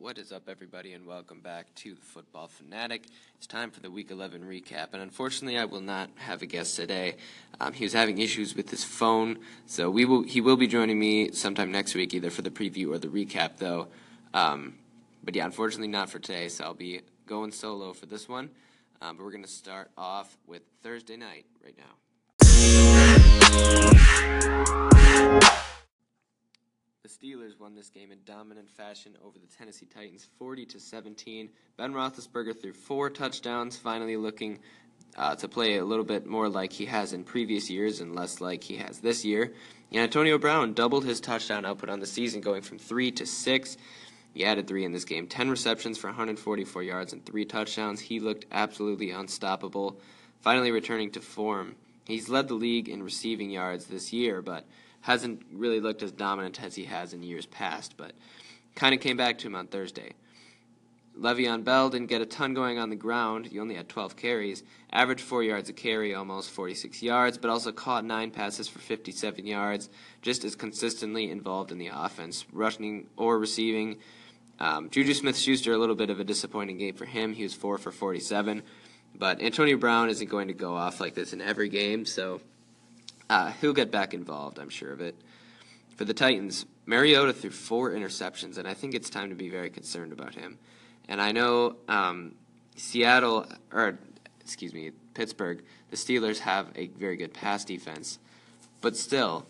What is up, everybody, and welcome back to the Football Fanatic. It's time for the Week 11 recap, and unfortunately, I will not have a guest today. He was having issues with his phone, so he will be joining me sometime next week, either for the preview or the recap, though. But yeah, unfortunately, not for today, so I'll be going solo for this one. But we're going to start off with Thursday night right now. The Steelers won this game in dominant fashion over the Tennessee Titans 40-17. Ben Roethlisberger threw 4 touchdowns, finally looking to play a little bit more like he has in previous years and less like he has this year. And Antonio Brown doubled his touchdown output on the season, going from 3 to 6. He added 3 in this game, 10 receptions for 144 yards and 3 touchdowns. He looked absolutely unstoppable, finally returning to form. He's led the league in receiving yards this year, but hasn't really looked as dominant as he has in years past, but kind of came back to him on Thursday. Le'Veon Bell didn't get a ton going on the ground. He only had 12 carries, averaged 4 yards a carry, almost 46 yards, but also caught 9 passes for 57 yards, just as consistently involved in the offense, rushing or receiving. Juju Smith-Schuster, a little bit of a disappointing game for him. He was 4 for 47, but Antonio Brown isn't going to go off like this in every game, so he'll get back involved, I'm sure of it. For the Titans, Mariota threw 4 interceptions, and I think it's time to be very concerned about him. And I know Pittsburgh, the Steelers have a very good pass defense, but still,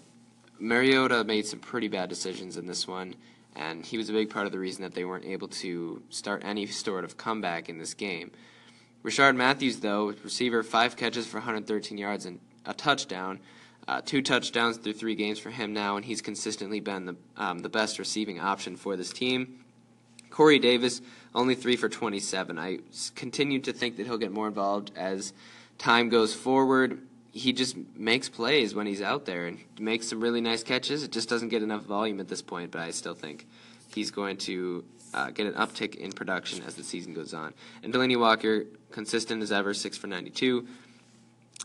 Mariota made some pretty bad decisions in this one, and he was a big part of the reason that they weren't able to start any sort of comeback in this game. Rishard Matthews, though, receiver, 5 catches for 113 yards and a touchdown. 2 touchdowns through 3 games for him now, and he's consistently been the best receiving option for this team. Corey Davis, only 3 for 27. I continue to think that he'll get more involved as time goes forward. He just makes plays when he's out there and makes some really nice catches. It just doesn't get enough volume at this point, but I still think he's going to get an uptick in production as the season goes on. And Delaney Walker, consistent as ever, 6 for 92.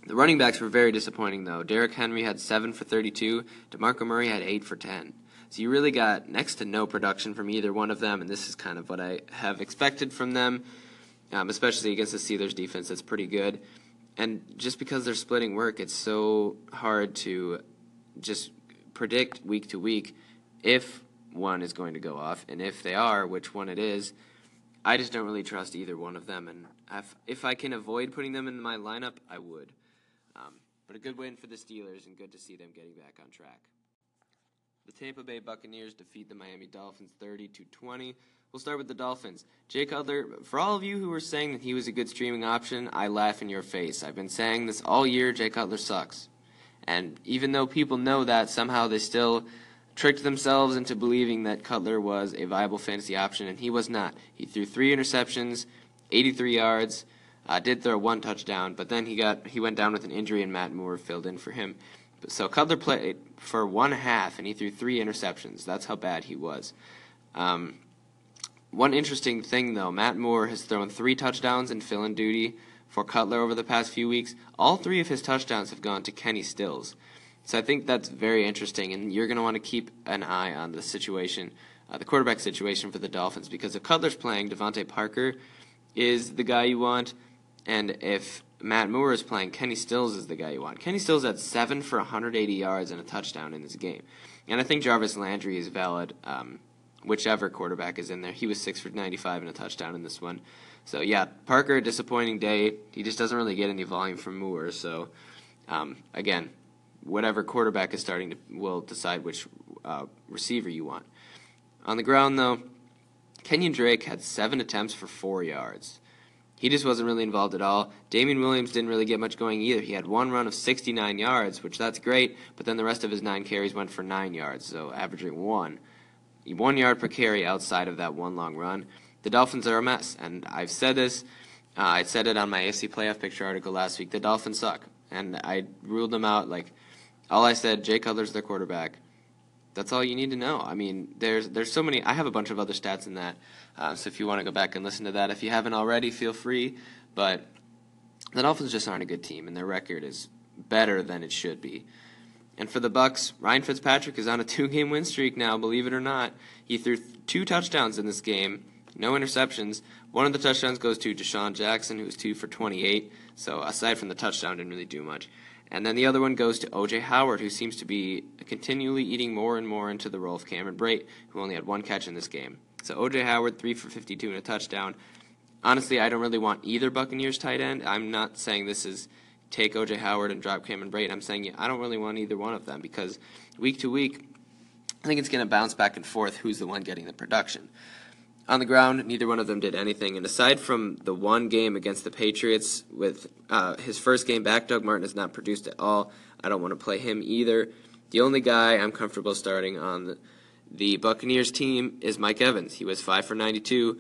The running backs were very disappointing, though. Derrick Henry had 7 for 32. DeMarco Murray had 8 for 10. So you really got next to no production from either one of them, and this is kind of what I have expected from them, especially against the Steelers' defense that's pretty good. And just because they're splitting work, it's so hard to just predict week to week if one is going to go off, and if they are, which one it is. I just don't really trust either one of them, and if I can avoid putting them in my lineup, I would. But a good win for the Steelers, and good to see them getting back on track. The Tampa Bay Buccaneers defeat the Miami Dolphins 30-20. We'll start with the Dolphins. Jay Cutler, for all of you who were saying that he was a good streaming option, I laugh in your face. I've been saying this all year, Jay Cutler sucks. And even though people know that, somehow they still tricked themselves into believing that Cutler was a viable fantasy option, and he was not. He threw 3 interceptions, 83 yards, did throw 1 touchdown, but then he went down with an injury, and Matt Moore filled in for him. So Cutler played for 1 half, and he threw 3 interceptions. That's how bad he was. One interesting thing, though, Matt Moore has thrown 3 touchdowns in fill-in duty for Cutler over the past few weeks. All 3 of his touchdowns have gone to Kenny Stills. So I think that's very interesting, and you're going to want to keep an eye on the situation, the quarterback situation for the Dolphins, because if Cutler's playing, DeVante Parker is the guy you want, and if Matt Moore is playing, Kenny Stills is the guy you want. Kenny Stills had 7 for 180 yards and a touchdown in this game. And I think Jarvis Landry is valid, whichever quarterback is in there. He was 6 for 95 and a touchdown in this one. So, yeah, Parker, disappointing day. He just doesn't really get any volume from Moore. So, again, whatever quarterback is starting will decide which receiver you want. On the ground, though, Kenyon Drake had 7 attempts for 4 yards. He just wasn't really involved at all. Damien Williams didn't really get much going either. He had 1 run of 69 yards, which that's great, but then the rest of his 9 carries went for 9 yards, so averaging 1 yard per carry outside of that 1 long run. The Dolphins are a mess, and I've said this. I said it on my AFC Playoff Picture article last week. The Dolphins suck, and I ruled them out. Like, all I said, Jay Cutler's their quarterback. That's all you need to know. I mean, there's so many. I have a bunch of other stats in that, so if you want to go back and listen to that, if you haven't already, feel free. But the Dolphins just aren't a good team, and their record is better than it should be. And for the Bucs, Ryan Fitzpatrick is on a 2-game win streak now, believe it or not. He threw 2 touchdowns in this game, no interceptions. One of the touchdowns goes to Deshaun Jackson, who was 2 for 28. So aside from the touchdown, didn't really do much. And then the other one goes to O.J. Howard, who seems to be continually eating more and more into the role of Cameron Brate, who only had one catch in this game. So O.J. Howard, 3 for 52 and a touchdown. Honestly, I don't really want either Buccaneers tight end. I'm not saying this is take O.J. Howard and drop Cameron Brate. I'm saying I don't really want either one of them because week to week, I think it's going to bounce back and forth who's the one getting the production. On the ground, neither one of them did anything. And aside from the one game against the Patriots with his first game back, Doug Martin has not produced at all. I don't want to play him either. The only guy I'm comfortable starting on the Buccaneers team is Mike Evans. He was 5 for 92.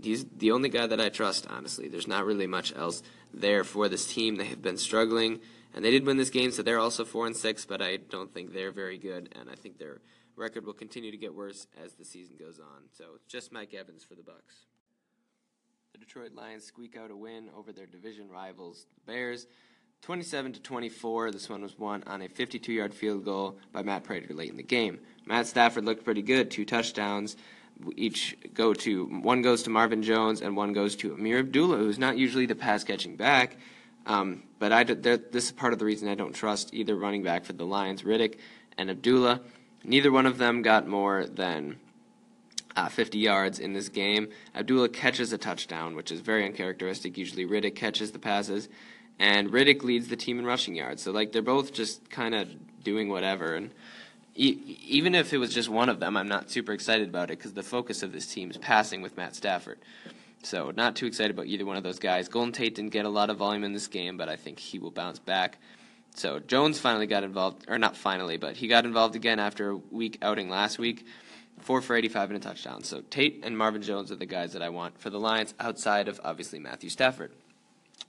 He's the only guy that I trust, honestly. There's not really much else there for this team. They have been struggling, and they did win this game, so they're also 4-6, but I don't think they're very good, and I think they're record will continue to get worse as the season goes on. So just Mike Evans for the Bucs. The Detroit Lions squeak out a win over their division rivals, the Bears, 27-24. This one was won on a 52-yard field goal by Matt Prater late in the game. Matt Stafford looked pretty good, 2 touchdowns. Each go to one goes to Marvin Jones and one goes to Amir Abdullah, who's not usually the pass catching back. But this is part of the reason I don't trust either running back for the Lions, Riddick and Abdullah. Neither one of them got more than 50 yards in this game. Abdullah catches a touchdown, which is very uncharacteristic. Usually Riddick catches the passes, and Riddick leads the team in rushing yards. So, they're both just kind of doing whatever. And even if it was just one of them, I'm not super excited about it because the focus of this team is passing with Matt Stafford. So, not too excited about either one of those guys. Golden Tate didn't get a lot of volume in this game, but I think he will bounce back. So Jones finally got involved, or not finally, but he got involved again after a week outing last week, 4 for 85 and a touchdown. So Tate and Marvin Jones are the guys that I want for the Lions outside of, obviously, Matthew Stafford.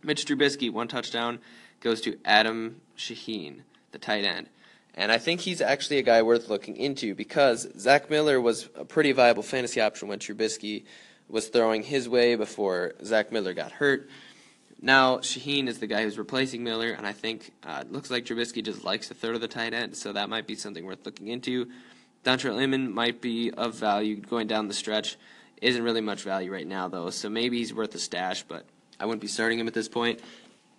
Mitch Trubisky, 1 touchdown, goes to Adam Shaheen, the tight end. And I think he's actually a guy worth looking into because Zach Miller was a pretty viable fantasy option when Trubisky was throwing his way before Zach Miller got hurt. Now, Shaheen is the guy who's replacing Miller, and I think it looks like Trubisky just likes to throw to the tight end, so that might be something worth looking into. Dontrell Inman might be of value going down the stretch. Isn't really much value right now, though, so maybe he's worth a stash, but I wouldn't be starting him at this point.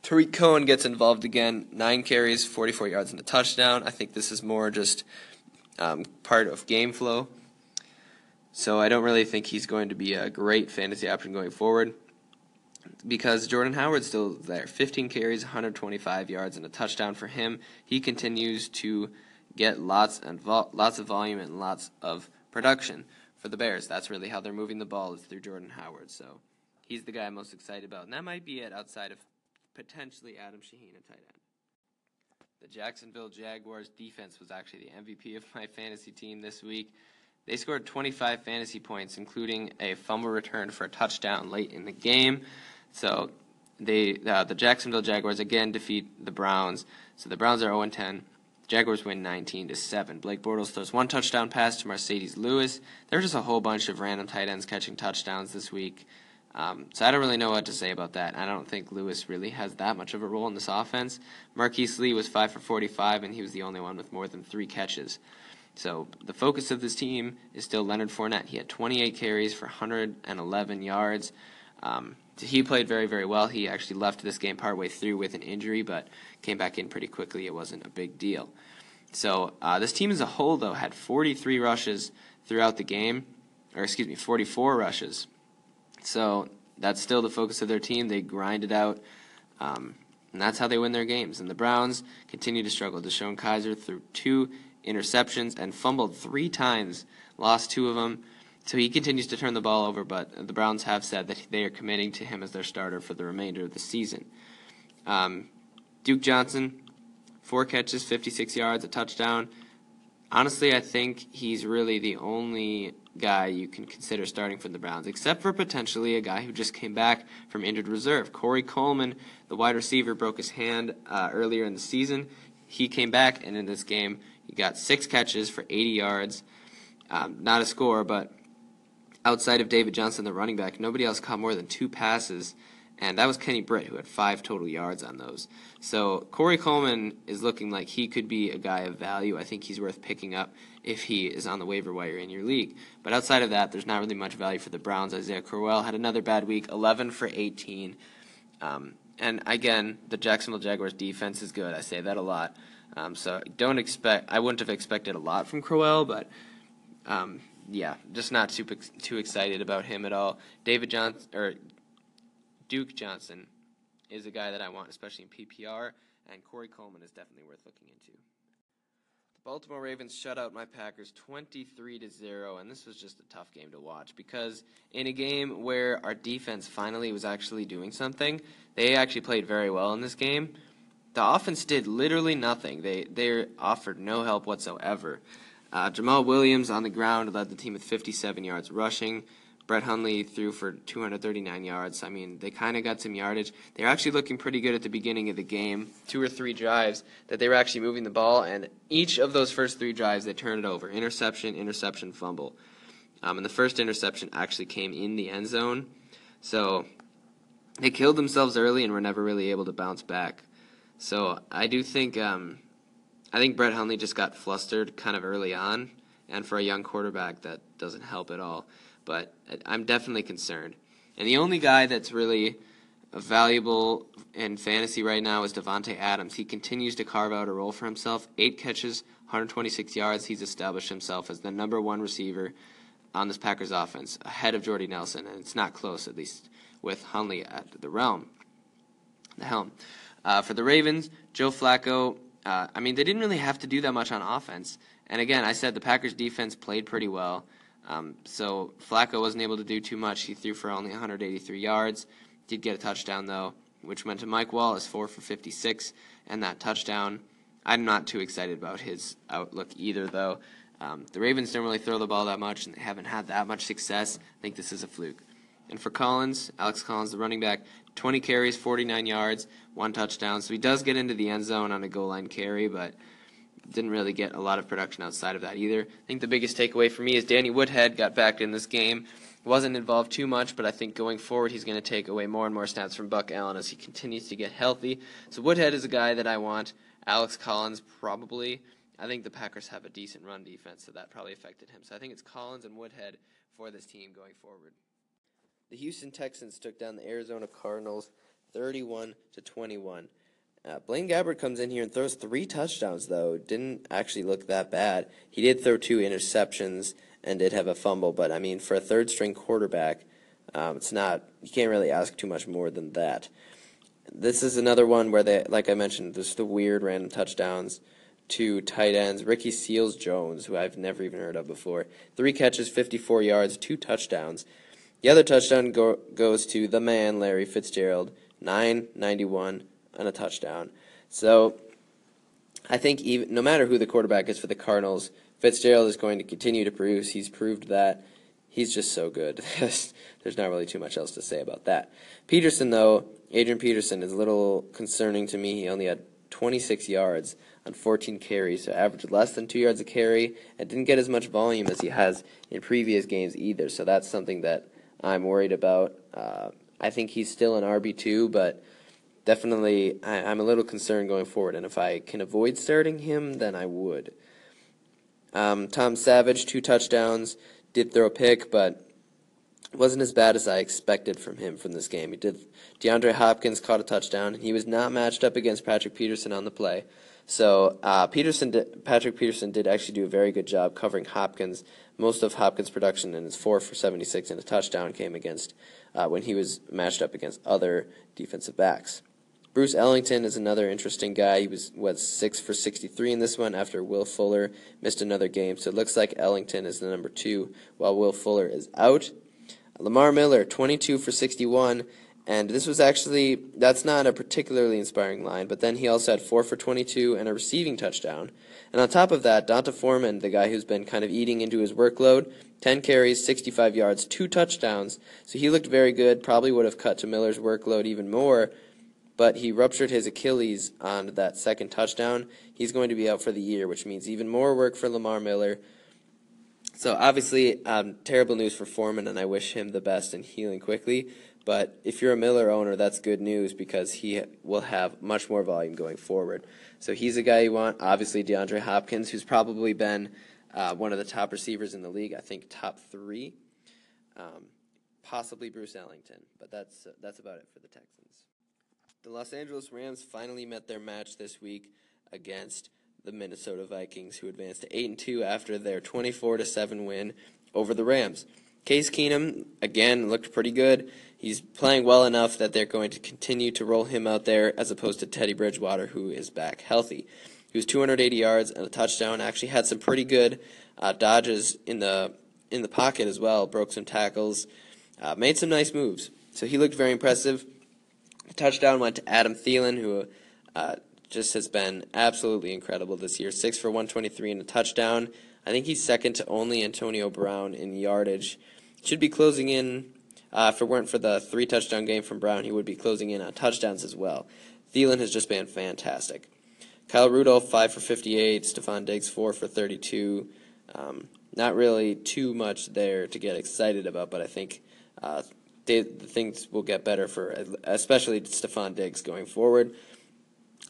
Tariq Cohen gets involved again, 9 carries, 44 yards and a touchdown. I think this is more just part of game flow, so I don't really think he's going to be a great fantasy option going forward. Because Jordan Howard's still there, 15 carries, 125 yards, and a touchdown for him. He continues to get lots of volume and lots of production for the Bears. That's really how they're moving the ball is through Jordan Howard. So he's the guy I'm most excited about, and that might be it outside of potentially Adam Shaheen at tight end. The Jacksonville Jaguars defense was actually the MVP of my fantasy team this week. They scored 25 fantasy points, including a fumble return for a touchdown late in the game. So the Jacksonville Jaguars again defeat the Browns. So the Browns are 0-10. Jaguars win 19-7. Blake Bortles throws 1 touchdown pass to Mercedes Lewis. There's just a whole bunch of random tight ends catching touchdowns this week. So I don't really know what to say about that. I don't think Lewis really has that much of a role in this offense. Marquise Lee was 5 for 45, and he was the only one with more than 3 catches. So the focus of this team is still Leonard Fournette. He had 28 carries for 111 yards. He played very, very well. He actually left this game partway through with an injury, but came back in pretty quickly. It wasn't a big deal. So this team as a whole, though, had 43 rushes throughout the game, or 44 rushes. So that's still the focus of their team. They grind it out. And that's how they win their games. And the Browns continue to struggle. DeShone Kizer threw 2 interceptions and fumbled 3 times, lost 2 of them. So he continues to turn the ball over, but the Browns have said that they are committing to him as their starter for the remainder of the season. Duke Johnson, 4 catches, 56 yards, a touchdown. Honestly, I think he's really the only guy you can consider starting for the Browns, except for potentially a guy who just came back from injured reserve. Corey Coleman, the wide receiver, broke his hand earlier in the season. He came back, and in this game, he got 6 catches for 80 yards. Not a score, but outside of David Johnson, the running back, nobody else caught more than 2 passes, And that was Kenny Britt, who had 5 total yards on those. So Corey Coleman is looking like he could be a guy of value. I think he's worth picking up if he is on the waiver wire in your league. But outside of that, there's not really much value for the Browns. Isaiah Crowell had another bad week, 11 for 18. And again, the Jacksonville Jaguars defense is good. I say that a lot. So I wouldn't have expected a lot from Crowell, but yeah, just not too excited about him at all. Duke Johnson is a guy that I want, especially in PPR, and Corey Coleman is definitely worth looking into. The Baltimore Ravens shut out my Packers 23-0, and this was just a tough game to watch because in a game where our defense finally was actually doing something, they actually played very well in this game. The offense did literally nothing. They offered no help whatsoever. Jamal Williams on the ground led the team with 57 yards rushing. Brett Hundley threw for 239 yards. I mean, they kind of got some yardage. They were actually looking pretty good at the beginning of the game, 2 or 3 drives that they were actually moving the ball, and each of those first 3 drives they turned it over, interception, interception, fumble. And the first interception actually came in the end zone. So they killed themselves early and were never really able to bounce back. So I do think I think Brett Hundley just got flustered kind of early on, and for a young quarterback that doesn't help at all. But I'm definitely concerned. And the only guy that's really valuable in fantasy right now is Devontae Adams. He continues to carve out a role for himself. 8 catches, 126 yards. He's established himself as the number 1 receiver on this Packers offense, ahead of Jordy Nelson. And it's not close, at least with Hundley at the helm. For the Ravens, Joe Flacco, they didn't really have to do that much on offense. And again, I said the Packers defense played pretty well. So Flacco wasn't able to do too much. He threw for only 183 yards. Did get a touchdown, though, which went to Mike Wallace, 4 for 56, and that touchdown. I'm not too excited about his outlook either, though. The Ravens don't really throw the ball that much, and they haven't had that much success. I think this is a fluke. And for Collins, Alex Collins, the running back, 20 carries, 49 yards, 1 touchdown. So he does get into the end zone on a goal line carry, but didn't really get a lot of production outside of that either. I think the biggest takeaway for me is Danny Woodhead got back in this game. Wasn't involved too much, but I think going forward he's going to take away more and more snaps from Buck Allen as he continues to get healthy. So Woodhead is a guy that I want. Alex Collins probably. I think the Packers have a decent run defense, so that probably affected him. So I think it's Collins and Woodhead for this team going forward. The Houston Texans took down the Arizona Cardinals 31-21. Blaine Gabbert comes in here and throws 3 touchdowns, though. Didn't actually look that bad. He did throw 2 interceptions and did have a fumble, but, I mean, for a third-string quarterback, you can't really ask too much more than that. This is another one where, like I mentioned, there's the weird random touchdowns to tight ends. Ricky Seals-Jones, who I've never even heard of before. 3 catches, 54 yards, 2 touchdowns. The other touchdown goes to the man, Larry Fitzgerald, 991 and a touchdown. So I think even no matter who the quarterback is for the Cardinals, Fitzgerald is going to continue to produce. He's proved that. He's just so good. There's not really too much else to say about that. Peterson, though, Adrian Peterson is a little concerning to me. He only had 26 yards on 14 carries, so averaged less than 2 yards a carry, and didn't get as much volume as he has in previous games either, so that's something that I'm worried about. I think he's still an RB2, but definitely, I'm a little concerned going forward, and if I can avoid starting him, then I would. Tom Savage, 2 touchdowns, did throw a pick, but wasn't as bad as I expected from him from this game. DeAndre Hopkins caught a touchdown. He was not matched up against Patrick Peterson on the play, so Patrick Peterson did actually do a very good job covering Hopkins. Most of Hopkins' production in his 4 for 76 and a touchdown came against when he was matched up against other defensive backs. Bruce Ellington is another interesting guy. He was 6 for 63 in this one after Will Fuller missed another game. So it looks like Ellington is the number 2 while Will Fuller is out. Lamar Miller, 22 for 61. And this was actually, that's not a particularly inspiring line, but then he also had 4 for 22 and a receiving touchdown. And on top of that, Donta Foreman, the guy who's been kind of eating into his workload, 10 carries, 65 yards, 2 touchdowns. So he looked very good, probably would have cut to Miller's workload even more, but he ruptured his Achilles on that second touchdown. He's going to be out for the year, which means even more work for Lamar Miller. So obviously, terrible news for Foreman, and I wish him the best in healing quickly. But if you're a Miller owner, that's good news because he will have much more volume going forward. So he's a guy you want. Obviously, DeAndre Hopkins, who's probably been one of the top receivers in the league, I think top 3, possibly Bruce Ellington. But that's about it for the Texans. The Los Angeles Rams finally met their match this week against the Minnesota Vikings, who advanced to 8-2 after their 24-7 win over the Rams. Case Keenum, again, looked pretty good. He's playing well enough that they're going to continue to roll him out there as opposed to Teddy Bridgewater, who is back healthy. He was 280 yards and a touchdown. Actually had some pretty good dodges in the pocket as well. Broke some tackles. Made some nice moves. So he looked very impressive. The touchdown went to Adam Thielen, who just has been absolutely incredible this year. 6 for 123 and a touchdown. I think he's second to only Antonio Brown in yardage. Should be closing in, if it weren't for the 3-touchdown game from Brown, he would be closing in on touchdowns as well. Thielen has just been fantastic. Kyle Rudolph, 5 for 58. Stephon Diggs, 4 for 32. Not really too much there to get excited about, but I think the things will get better for especially Stephon Diggs going forward.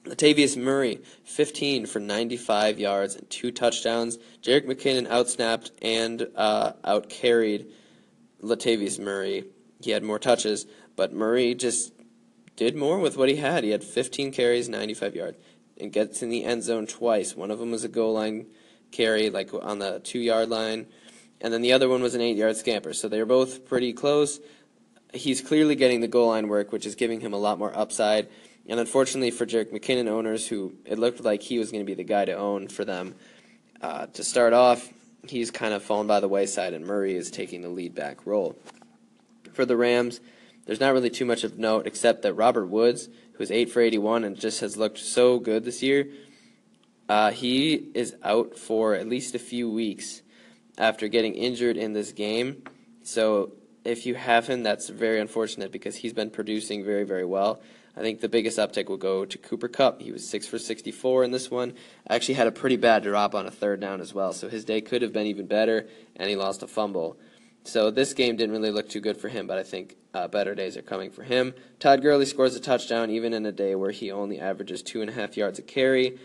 Latavius Murray, 15 for 95 yards and 2 touchdowns. Jerick McKinnon outsnapped and outcarried Latavius Murray. He had more touches, but Murray just did more with what he had. He had 15 carries, 95 yards, and gets in the end zone twice. One of them was a goal line carry, like on the 2-yard line, and then the other one was an 8-yard scamper. So they were both pretty close. He's clearly getting the goal line work, which is giving him a lot more upside. And unfortunately for Jerick McKinnon owners, who it looked like he was going to be the guy to own for them, to start off, he's kind of fallen by the wayside, and Murray is taking the lead back role. For the Rams, there's not really too much of note except that Robert Woods, who's 8 for 81 and just has looked so good this year, he is out for at least a few weeks after getting injured in this game. So if you have him, that's very unfortunate because he's been producing very, very well. I think the biggest uptick will go to Cooper Kupp. He was 6 for 64 in this one. Actually had a pretty bad drop on a 3rd down as well, so his day could have been even better, and he lost a fumble. So this game didn't really look too good for him, but I think better days are coming for him. Todd Gurley scores a touchdown even in a day where he only averages 2.5 yards a carry,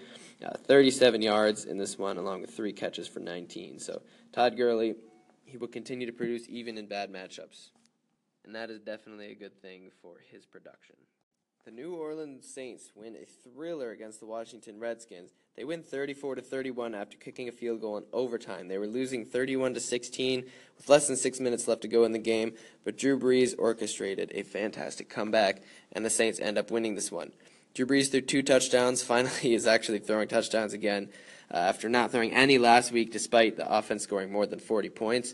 37 yards in this one, along with 3 catches for 19. So Todd Gurley, he will continue to produce even in bad matchups, and that is definitely a good thing for his production. The New Orleans Saints win a thriller against the Washington Redskins. They win 34-31 after kicking a field goal in overtime. They were losing 31-16 with less than 6 minutes left to go in the game, but Drew Brees orchestrated a fantastic comeback, and the Saints end up winning this one. Drew Brees threw 2 touchdowns. Finally, is actually throwing touchdowns again after not throwing any last week despite the offense scoring more than 40 points.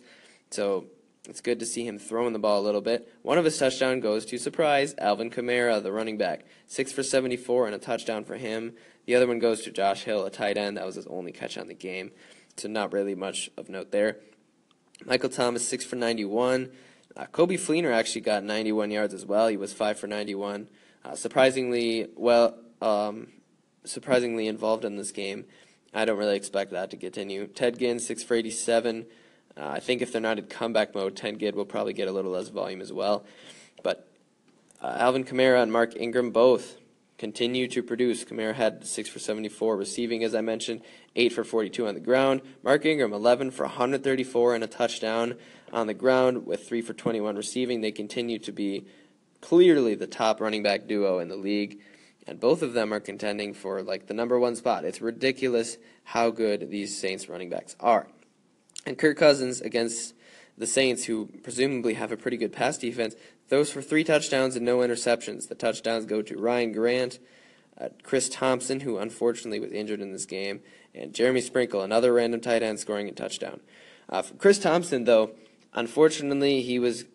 So it's good to see him throwing the ball a little bit. One of his touchdowns goes to, surprise, Alvin Kamara, the running back. 6 for 74 and a touchdown for him. The other one goes to Josh Hill, a tight end. That was his only catch on the game, so not really much of note there. Michael Thomas, 6 for 91. Coby Fleener actually got 91 yards as well. He was 5 for 91. Surprisingly involved in this game. I don't really expect that to continue. Ted Ginn, 6 for 87. I think if they're not in comeback mode, Ted Ginn will probably get a little less volume as well. But Alvin Kamara and Mark Ingram both continue to produce. Kamara had 6 for 74 receiving, as I mentioned, 8 for 42 on the ground. Mark Ingram, 11 for 134 and a touchdown on the ground with 3 for 21 receiving. They continue to be clearly the top running back duo in the league, and both of them are contending for like the number 1 spot. It's ridiculous how good these Saints running backs are. And Kirk Cousins against the Saints, who presumably have a pretty good pass defense, throws for 3 touchdowns and no interceptions. The touchdowns go to Ryan Grant, Chris Thompson, who unfortunately was injured in this game, and Jeremy Sprinkle, another random tight end, scoring a touchdown. For Chris Thompson, though, unfortunately, he was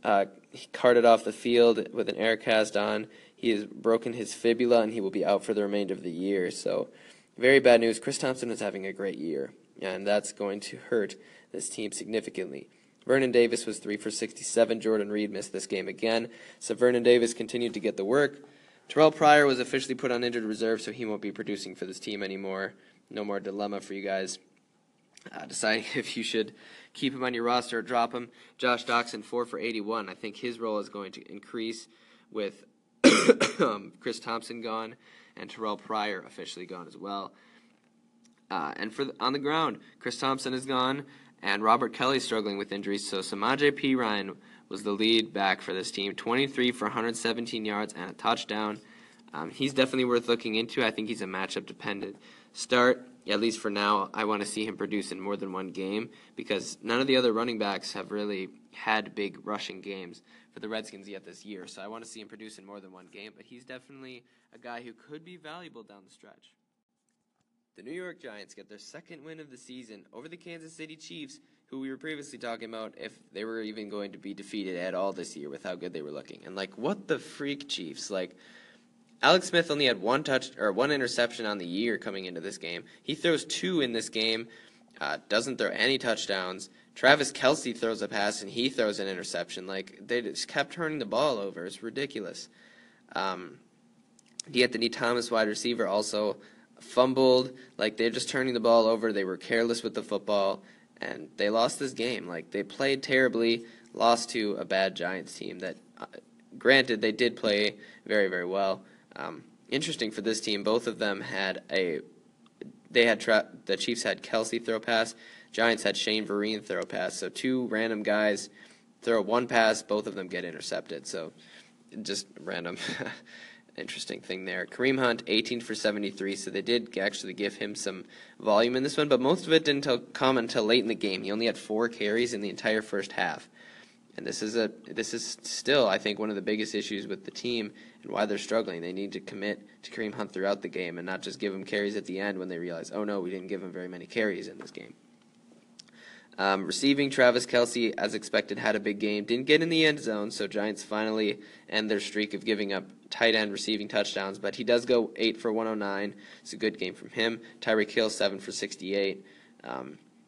carted off the field with an air cast on. He has broken his fibula, and he will be out for the remainder of the year. So very bad news. Chris Thompson is having a great year, and that's going to hurt this team significantly. Vernon Davis was 3 for 67. Jordan Reed missed this game again, so Vernon Davis continued to get the work. Terrell Pryor was officially put on injured reserve, so he won't be producing for this team anymore. No more dilemma for you guys. deciding if you should keep him on your roster or drop him. Josh Doxson, 4 for 81. I think his role is going to increase with Chris Thompson gone and Terrell Pryor officially gone as well. And for on the ground, Chris Thompson is gone and Robert Kelly struggling with injuries. So Samaje Perine was the lead back for this team, 23 for 117 yards and a touchdown. He's definitely worth looking into. I think he's a matchup-dependent start. At least for now, I want to see him produce in more than one game because none of the other running backs have really had big rushing games for the Redskins yet this year. So I want to see him produce in more than one game, but he's definitely a guy who could be valuable down the stretch. The New York Giants get their second win of the season over the Kansas City Chiefs, who we were previously talking about if they were even going to be defeated at all this year with how good they were looking. And, like, what the freak, Chiefs? Like, Alex Smith only had one interception on the year coming into this game. He throws two in this game, doesn't throw any touchdowns. Travis Kelce throws a pass, and he throws an interception. Like, they just kept turning the ball over. It's ridiculous. DeAnthony Thomas, wide receiver, also fumbled. Like, they're just turning the ball over. They were careless with the football, and they lost this game. Like, they played terribly, lost to a bad Giants team that, granted, they did play very, very well. Interesting for this team, both of them had the Chiefs had Kelce throw pass, Giants had Shane Vereen throw pass, so two random guys throw one pass, both of them get intercepted, so just random interesting thing there. Kareem Hunt, 18 for 73, so they did actually give him some volume in this one, but most of it didn't come until late in the game. He only had 4 carries in the entire first half. And this is still, I think, one of the biggest issues with the team and why they're struggling. They need to commit to Kareem Hunt throughout the game and not just give him carries at the end when they realize, oh, no, we didn't give him very many carries in this game. Receiving, Travis Kelce, as expected, had a big game. Didn't get in the end zone, so Giants finally end their streak of giving up tight end receiving touchdowns. But he does go 8 for 109. It's a good game from him. Tyreek Hill, 7 for 68.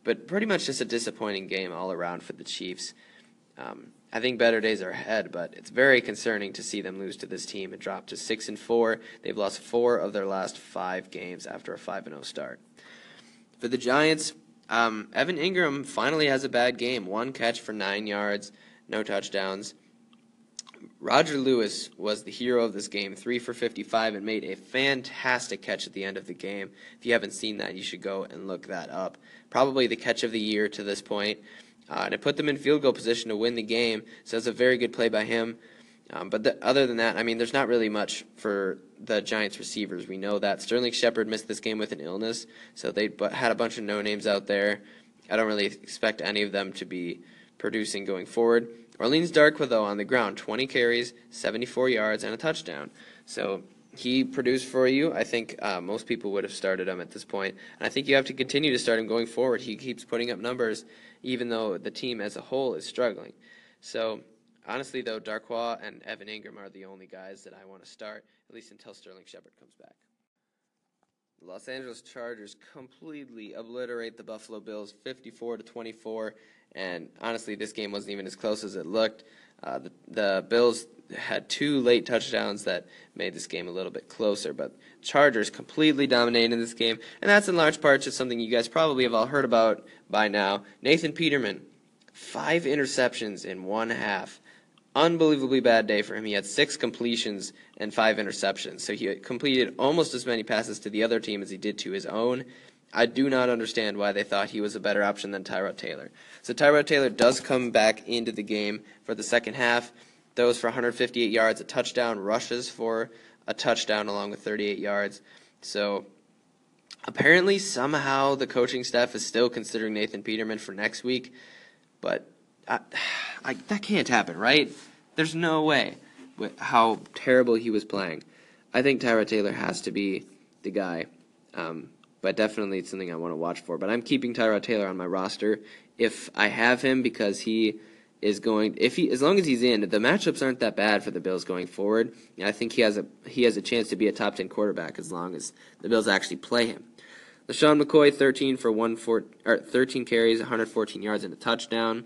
But pretty much just a disappointing game all around for the Chiefs. I think better days are ahead, but it's very concerning to see them lose to this team and drop to 6-4. They've lost 4 of their last 5 games after a 5-0 start. For the Giants, Evan Ingram finally has a bad game. 1 catch for 9 yards, no touchdowns. Roger Lewis was the hero of this game, 3 for 55, and made a fantastic catch at the end of the game. If you haven't seen that, you should go and look that up. Probably the catch of the year to this point. And it put them in field goal position to win the game, so it's a very good play by him. But other than that, I mean, there's not really much for the Giants receivers. We know that Sterling Shepard missed this game with an illness, so they had a bunch of no-names out there. I don't really expect any of them to be producing going forward. Orleans Darkwa, though, on the ground, 20 carries, 74 yards, and a touchdown. So he produced for you. I think most people would have started him at this point. And I think you have to continue to start him going forward. He keeps putting up numbers, even though the team as a whole is struggling. So, honestly, though, Darkwa and Evan Ingram are the only guys that I want to start, at least until Sterling Shepard comes back. The Los Angeles Chargers completely obliterate the Buffalo Bills, 54-24. And, honestly, this game wasn't even as close as it looked. The Bills had 2 late touchdowns that made this game a little bit closer, but Chargers completely dominated in this game, and that's in large part just something you guys probably have all heard about by now. Nathan Peterman, 5 interceptions in one half. Unbelievably bad day for him. He had 6 completions and 5 interceptions, so he completed almost as many passes to the other team as he did to his own. I do not understand why they thought he was a better option than Tyrod Taylor. So Tyrod Taylor does come back into the game for the second half, throws for 158 yards, a touchdown, rushes for a touchdown along with 38 yards. So apparently somehow the coaching staff is still considering Nathan Peterman for next week, but that can't happen, right? There's no way with how terrible he was playing. I think Tyrod Taylor has to be the guy. But definitely it's something I want to watch for. But I'm keeping Tyrod Taylor on my roster if I have him because he is going. As long as he's in, the matchups aren't that bad for the Bills going forward. And I think he has a chance to be a top 10 quarterback as long as the Bills actually play him. LaShawn McCoy, 13 carries, 114 yards and a touchdown.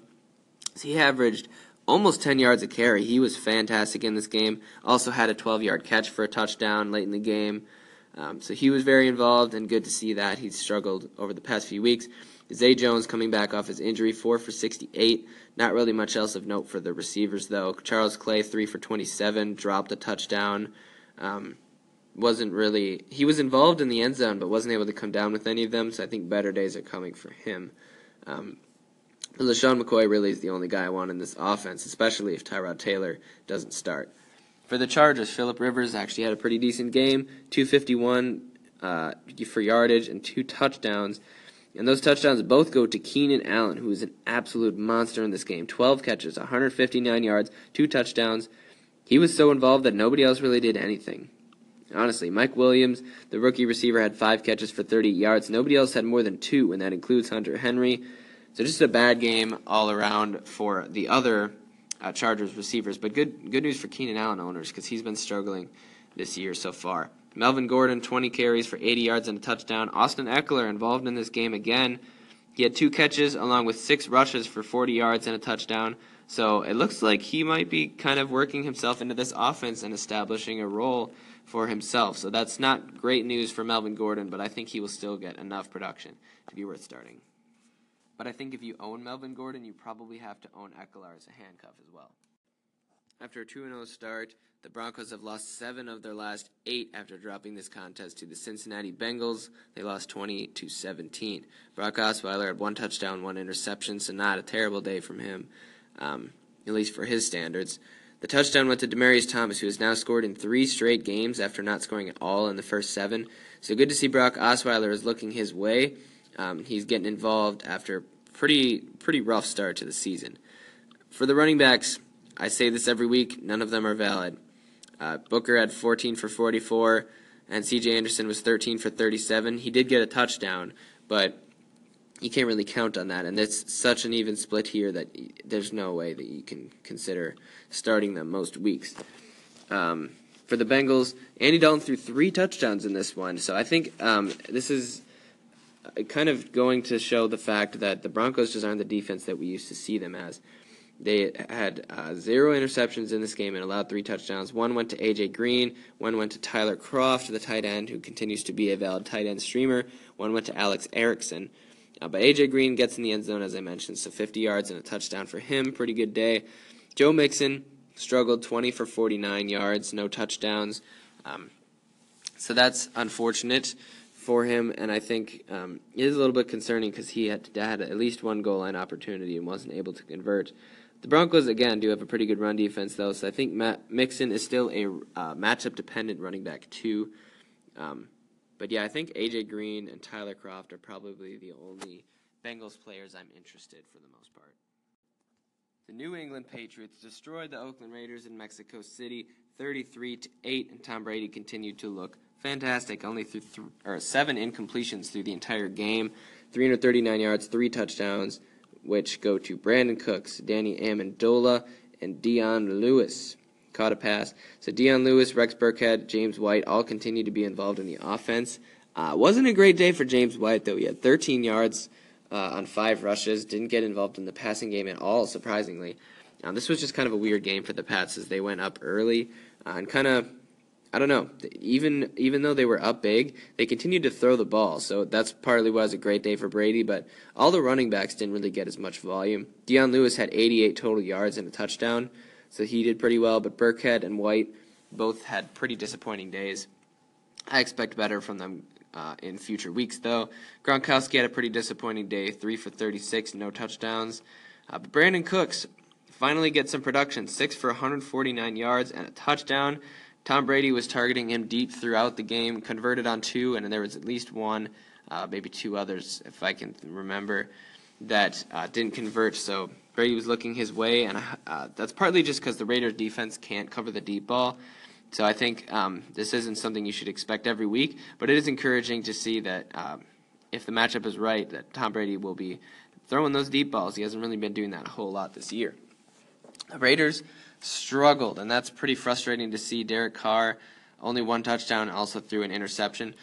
So he averaged almost 10 yards a carry. He was fantastic in this game. Also had a 12-yard catch for a touchdown late in the game. So he was very involved, and good to see that. He's struggled over the past few weeks. Zay Jones coming back off his injury, 4 for 68. Not really much else of note for the receivers, though. Charles Clay, 3 for 27, dropped a touchdown. He was involved in the end zone, but wasn't able to come down with any of them, so I think better days are coming for him. But LeSean McCoy really is the only guy I want in this offense, especially if Tyrod Taylor doesn't start. For the Chargers, Phillip Rivers actually had a pretty decent game, 251 for yardage and 2 touchdowns. And those touchdowns both go to Keenan Allen, who is an absolute monster in this game. 12 catches, 159 yards, 2 touchdowns. He was so involved that nobody else really did anything. Honestly, Mike Williams, the rookie receiver, had 5 catches for 38 yards. Nobody else had more than 2, and that includes Hunter Henry. So just a bad game all around for the other Chargers receivers. But good news for Keenan Allen owners, because he's been struggling this year so far. Melvin Gordon, 20 carries for 80 yards and a touchdown. Austin Eckler involved in this game again. He had 2 catches along with 6 rushes for 40 yards and a touchdown. So it looks like he might be kind of working himself into this offense and establishing a role for himself. So that's not great news for Melvin Gordon, but I think he will still get enough production to be worth starting. But I think if you own Melvin Gordon, you probably have to own Eckler as a handcuff as well. After a 2-0 start, the Broncos have lost 7 of their last 8 after dropping this contest to the Cincinnati Bengals. They lost 20-17. Brock Osweiler had 1 touchdown, 1 interception, so not a terrible day from him, at least for his standards. The touchdown went to Demaryius Thomas, who has now scored in 3 straight games after not scoring at all in the first 7. So good to see Brock Osweiler is looking his way. He's getting involved after a pretty rough start to the season. For the running backs, I say this every week, none of them are valid. Booker had 14 for 44, and C.J. Anderson was 13 for 37. He did get a touchdown, but you can't really count on that, and it's such an even split here that there's no way that you can consider starting them most weeks. For the Bengals, Andy Dalton threw 3 touchdowns in this one, so I think this is kind of going to show the fact that the Broncos just aren't the defense that we used to see them as. They had 0 interceptions in this game and allowed 3 touchdowns. 1 went to A.J. Green. 1 went to Tyler Kroft, the tight end, who continues to be a valid tight end streamer. 1 went to Alex Erickson. But A.J. Green gets in the end zone, as I mentioned, so 50 yards and a touchdown for him. Pretty good day. Joe Mixon struggled, 20 for 49 yards, no touchdowns. So that's unfortunate for him, and I think it is a little bit concerning because he had at least 1 goal line opportunity and wasn't able to convert. The Broncos, again, do have a pretty good run defense, though, so I think Mixon is still a matchup-dependent running back, too. But, yeah, I think A.J. Green and Tyler Kroft are probably the only Bengals players I'm interested for the most part. The New England Patriots destroyed the Oakland Raiders in Mexico City 33-8, and Tom Brady continued to look fantastic, only through 7 incompletions through the entire game, 339 yards, 3 touchdowns, which go to Brandon Cooks, Danny Amendola, and Dion Lewis. Caught a pass. So Dion Lewis, Rex Burkhead, James White all continue to be involved in the offense. Wasn't a great day for James White, though. He had 13 yards on 5 rushes. Didn't get involved in the passing game at all, surprisingly. This was just kind of a weird game for the Pats as they went up early. And kind of, I don't know, even though they were up big, they continued to throw the ball. So that's partly why it was a great day for Brady, but all the running backs didn't really get as much volume. Dion Lewis had 88 total yards and a touchdown, so he did pretty well, but Burkhead and White both had pretty disappointing days. I expect better from them in future weeks, though. Gronkowski had a pretty disappointing day, 3 for 36, no touchdowns. But Brandon Cooks finally gets some production, 6 for 149 yards and a touchdown. Tom Brady was targeting him deep throughout the game, converted on 2, and there was at least 1, maybe 2 others, if I can remember, that didn't convert. So Brady was looking his way, and that's partly just because the Raiders' defense can't cover the deep ball. So I think this isn't something you should expect every week, but it is encouraging to see that if the matchup is right, that Tom Brady will be throwing those deep balls. He hasn't really been doing that a whole lot this year. The Raiders struggled, and that's pretty frustrating to see. Derek Carr, only 1 touchdown, also threw an interception.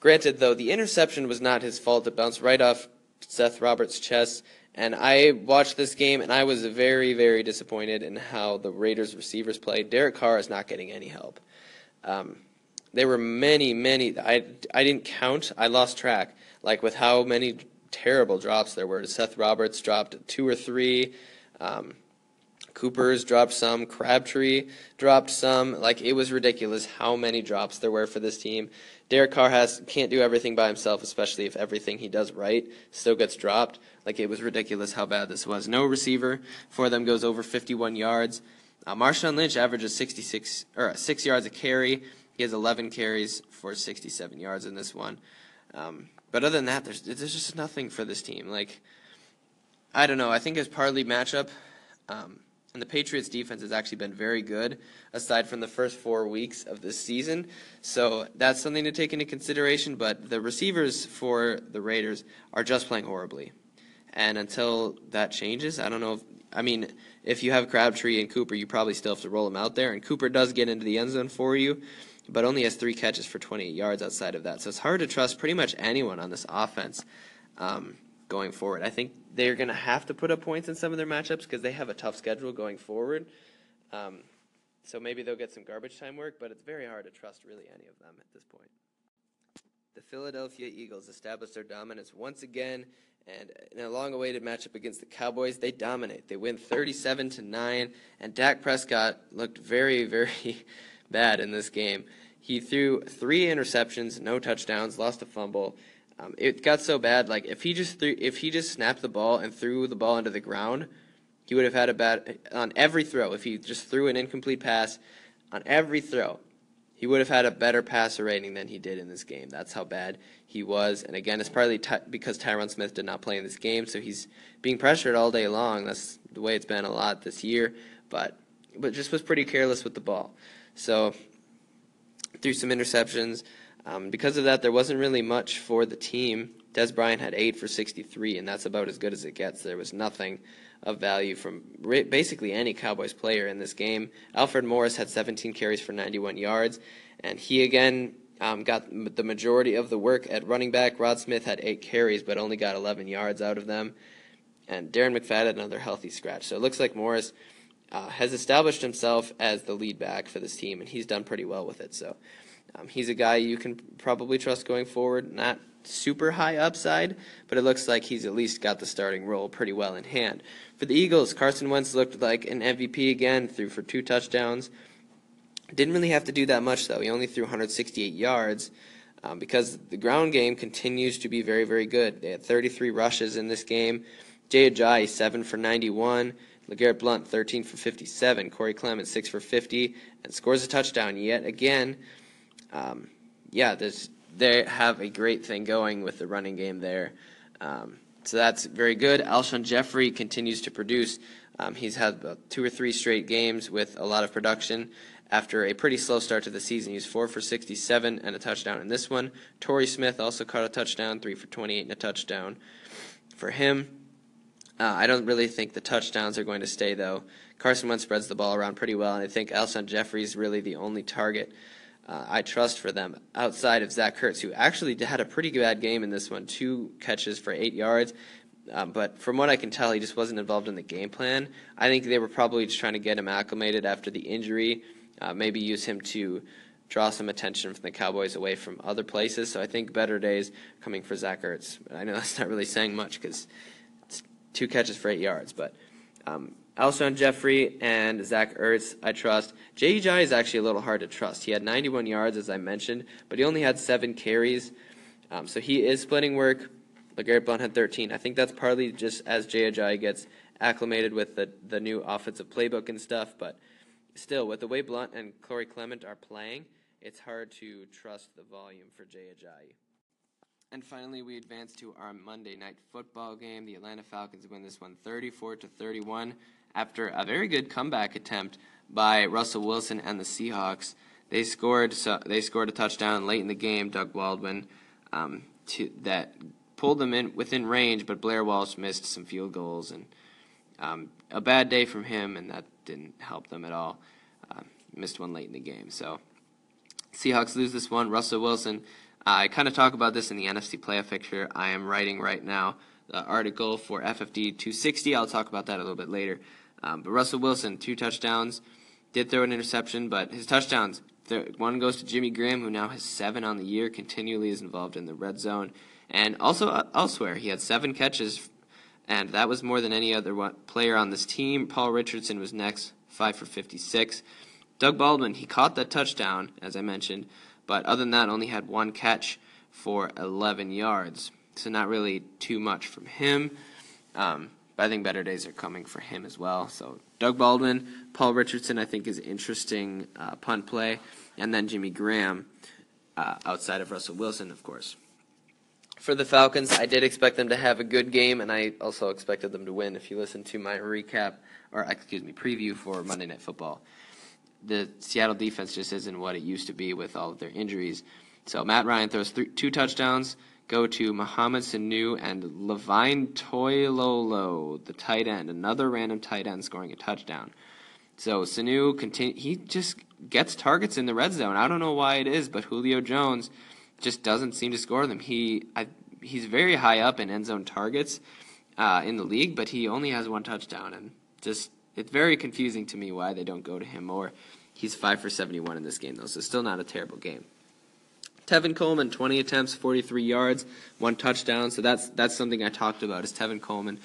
Granted, though, the interception was not his fault. It bounced right off Seth Roberts' chest, and I watched this game, and I was very, very disappointed in how the Raiders' receivers played. Derek Carr is not getting any help. There were many, I didn't count. I lost track, like with how many terrible drops there were. Seth Roberts dropped two or three. Cooper's dropped some. Crabtree dropped some. Like, it was ridiculous how many drops there were for this team. Derek Carr can't do everything by himself, especially if everything he does right still gets dropped. Like, it was ridiculous how bad this was. No receiver for them goes over 51 yards. Marshawn Lynch averages 6 yards a carry. He has 11 carries for 67 yards in this one. But other than that, there's just nothing for this team. Like, I don't know. I think it's partly matchup. And the Patriots' defense has actually been very good, aside from the first 4 weeks of this season. So that's something to take into consideration. But the receivers for the Raiders are just playing horribly. And until that changes, I don't know. If you have Crabtree and Cooper, you probably still have to roll them out there. And Cooper does get into the end zone for you, but only has 3 catches for 28 yards outside of that. So it's hard to trust pretty much anyone on this offense going forward. I think they're going to have to put up points in some of their matchups because they have a tough schedule going forward. So maybe they'll get some garbage time work, but it's very hard to trust really any of them at this point. The Philadelphia Eagles established their dominance once again, and in a long-awaited matchup against the Cowboys, they dominate. They win 37-9, and Dak Prescott looked very, very bad in this game. He threw 3 interceptions, no touchdowns, lost a fumble. It got so bad, like, if he just snapped the ball and threw the ball into the ground, he would have had a bad on every throw. If he just threw an incomplete pass on every throw, he would have had a better passer rating than he did in this game. That's how bad he was. And again, it's partly because Tyron Smith did not play in this game, so he's being pressured all day long. That's the way it's been a lot this year, but just was pretty careless with the ball. So threw some interceptions. Because of that, there wasn't really much for the team. Des Bryant had 8 for 63, and that's about as good as it gets. There was nothing of value from basically any Cowboys player in this game. Alfred Morris had 17 carries for 91 yards, and he again got the majority of the work at running back. Rod Smith had 8 carries but only got 11 yards out of them, and Darren McFadden had another healthy scratch. So it looks like Morris has established himself as the lead back for this team, and he's done pretty well with it. So he's a guy you can probably trust going forward. Not super high upside, but it looks like he's at least got the starting role pretty well in hand. For the Eagles, Carson Wentz looked like an MVP again, threw for 2 touchdowns. Didn't really have to do that much, though. He only threw 168 yards because the ground game continues to be very, very good. They had 33 rushes in this game. Jay Ajayi, 7 for 91. LeGarrette Blount, 13 for 57. Corey Clement, 6 for 50. And scores a touchdown yet again. They have a great thing going with the running game there. So that's very good. Alshon Jeffrey continues to produce. He's had about 2 or 3 straight games with a lot of production. After a pretty slow start to the season, he's 4 for 67 and a touchdown in this one. Torrey Smith also caught a touchdown, 3 for 28 and a touchdown for him. I don't really think the touchdowns are going to stay, though. Carson Wentz spreads the ball around pretty well, and I think Alshon Jeffrey is really the only target I trust for them outside of Zach Ertz, who actually had a pretty bad game in this one, 2 catches for 8 yards. But from what I can tell, he just wasn't involved in the game plan. I think they were probably just trying to get him acclimated after the injury, maybe use him to draw some attention from the Cowboys away from other places. So I think better days coming for Zach Ertz. I know that's not really saying much because it's 2 catches for 8 yards, but Alshon Jeffrey and Zach Ertz, I trust. J.J. is actually a little hard to trust. He had 91 yards, as I mentioned, but he only had 7 carries. So he is splitting work. LeGarrette Blount had 13. I think that's partly just as J.J. gets acclimated with the new offensive playbook and stuff. But still, with the way Blount and Corey Clement are playing, it's hard to trust the volume for J.J. And finally, we advance to our Monday Night Football game. The Atlanta Falcons win this one 34-31. After a very good comeback attempt by Russell Wilson and the Seahawks, they scored a touchdown late in the game. Doug Baldwin that pulled them in within range, but Blair Walsh missed some field goals, and a bad day from him, and that didn't help them at all. Missed one late in the game, so Seahawks lose this one. Russell Wilson. I kind of talk about this in the NFC playoff picture. I am writing right now the article for FFD 260. I'll talk about that a little bit later. But Russell Wilson, 2 touchdowns, did throw an interception, but his touchdowns, one goes to Jimmy Graham, who now has 7 on the year, continually is involved in the red zone, And also elsewhere, he had 7 catches, and that was more than any other player on this team. Paul Richardson was next, 5 for 56. Doug Baldwin, he caught that touchdown, as I mentioned, but other than that, only had 1 catch for 11 yards. So not really too much from him. But I think better days are coming for him as well. So Doug Baldwin, Paul Richardson, I think, is interesting punt play. And then Jimmy Graham, outside of Russell Wilson, of course. For the Falcons, I did expect them to have a good game, and I also expected them to win. If you listen to my preview for Monday Night Football, the Seattle defense just isn't what it used to be with all of their injuries. So Matt Ryan throws 2 touchdowns, go to Mohamed Sanu and Levine Toilolo, the tight end, another random tight end scoring a touchdown. So Sanu, he just gets targets in the red zone. I don't know why it is, but Julio Jones just doesn't seem to score them. He's very high up in end zone targets in the league, but he only has 1 touchdown. And just it's very confusing to me why they don't go to him more. He's 5 for 71 in this game, though, so still not a terrible game. Tevin Coleman, 20 attempts, 43 yards, 1 touchdown. So that's something I talked about is Tevin Coleman.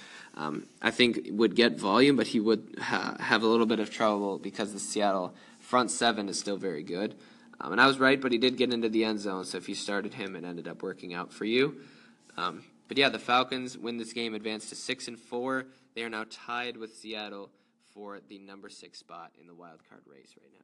I think would get volume, but he would have a little bit of trouble because the Seattle front 7 is still very good. And I was right, but he did get into the end zone. So if you started him, it ended up working out for you. But yeah, the Falcons win this game, advance to 6-4. They are now tied with Seattle for the number 6 spot in the wild card race right now.